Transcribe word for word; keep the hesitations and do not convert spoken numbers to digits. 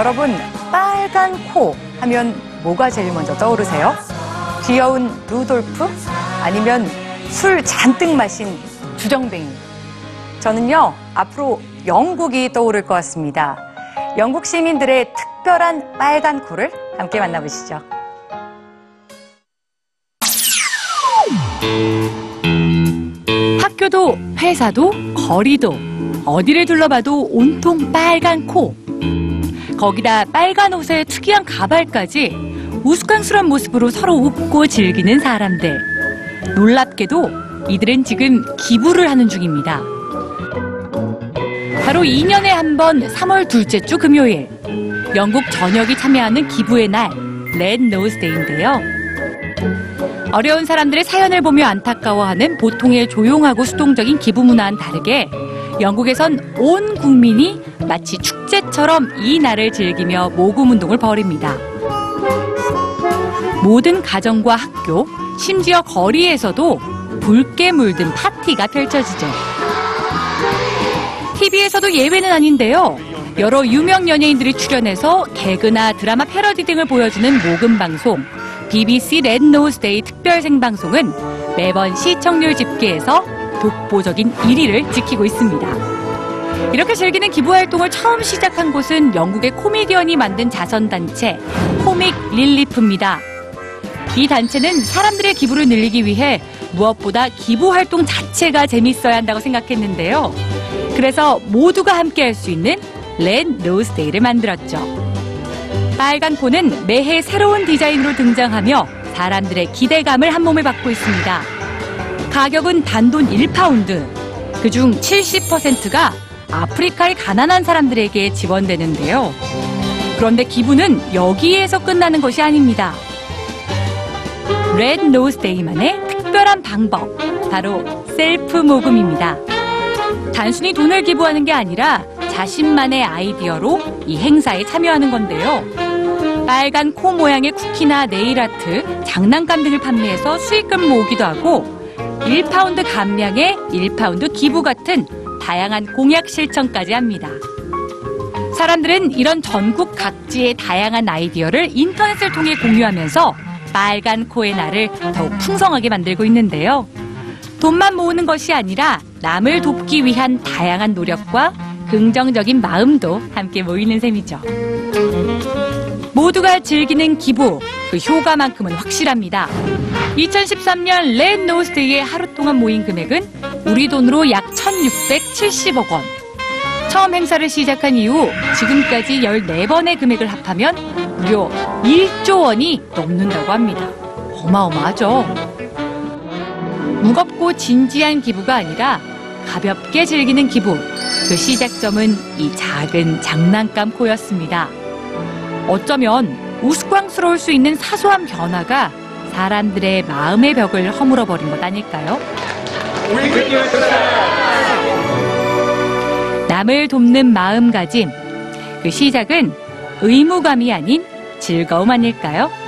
여러분, 빨간 코 하면 뭐가 제일 먼저 떠오르세요? 귀여운 루돌프? 아니면 술 잔뜩 마신 주정뱅이? 저는요, 앞으로 영국이 떠오를 것 같습니다. 영국 시민들의 특별한 빨간 코를 함께 만나보시죠. 학교도, 회사도, 거리도, 어디를 둘러봐도 온통 빨간 코. 거기다 빨간 옷에 특이한 가발까지 우스꽝스런 모습으로 서로 웃고 즐기는 사람들. 놀랍게도 이들은 지금 기부를 하는 중입니다. 바로 이 년에 한 번 삼월 둘째 주 금요일. 영국 전역이 참여하는 기부의 날, Red Nose Day인데요. 어려운 사람들의 사연을 보며 안타까워하는 보통의 조용하고 수동적인 기부 문화와는 다르게 영국에선 온 국민이 마치 축제처럼 이 날을 즐기며 모금 운동을 벌입니다. 모든 가정과 학교, 심지어 거리에서도 붉게 물든 파티가 펼쳐지죠. 티비에서도 예외는 아닌데요. 여러 유명 연예인들이 출연해서 개그나 드라마 패러디 등을 보여주는 모금 방송, 비비씨 Red Nose Day 특별 생방송은 매번 시청률 집계에서 독보적인 일 위를 지키고 있습니다. 이렇게 즐기는 기부 활동을 처음 시작한 곳은 영국의 코미디언이 만든 자선단체 코믹 릴리프입니다. 이 단체는 사람들의 기부를 늘리기 위해 무엇보다 기부 활동 자체가 재밌어야 한다고 생각했는데요. 그래서 모두가 함께 할 수 있는 Red Nose Day를 만들었죠. 빨간 코는 매해 새로운 디자인으로 등장하며 사람들의 기대감을 한몸에 받고 있습니다. 가격은 단돈 일 파운드, 그중 칠십 퍼센트가 아프리카의 가난한 사람들에게 지원되는데요. 그런데 기부는 여기에서 끝나는 것이 아닙니다. Red Nose Day만의 특별한 방법, 바로 셀프 모금입니다. 단순히 돈을 기부하는 게 아니라 자신만의 아이디어로 이 행사에 참여하는 건데요. 빨간 코 모양의 쿠키나 네일아트, 장난감 등을 판매해서 수익금을 모으기도 하고 일 파운드 감량에 일 파운드 기부 같은 다양한 공약 실천까지 합니다. 사람들은 이런 전국 각지의 다양한 아이디어를 인터넷을 통해 공유하면서 빨간 코의 날을 더욱 풍성하게 만들고 있는데요. 돈만 모으는 것이 아니라 남을 돕기 위한 다양한 노력과 긍정적인 마음도 함께 모이는 셈이죠. 모두가 즐기는 기부, 그 효과만큼은 확실합니다. 이천십삼 년 Red Nose Day에 하루 동안 모인 금액은 우리 돈으로 약 천육백칠십억 원. 처음 행사를 시작한 이후 지금까지 열네 번의 금액을 합하면 무려 일조 원이 넘는다고 합니다. 어마어마하죠? 무겁고 진지한 기부가 아니라 가볍게 즐기는 기부. 그 시작점은 이 작은 장난감 코였습니다. 어쩌면 우스꽝스러울 수 있는 사소한 변화가 사람들의 마음의 벽을 허물어버린 것 아닐까요? 남을 돕는 마음가짐, 그 시작은 의무감이 아닌 즐거움 아닐까요?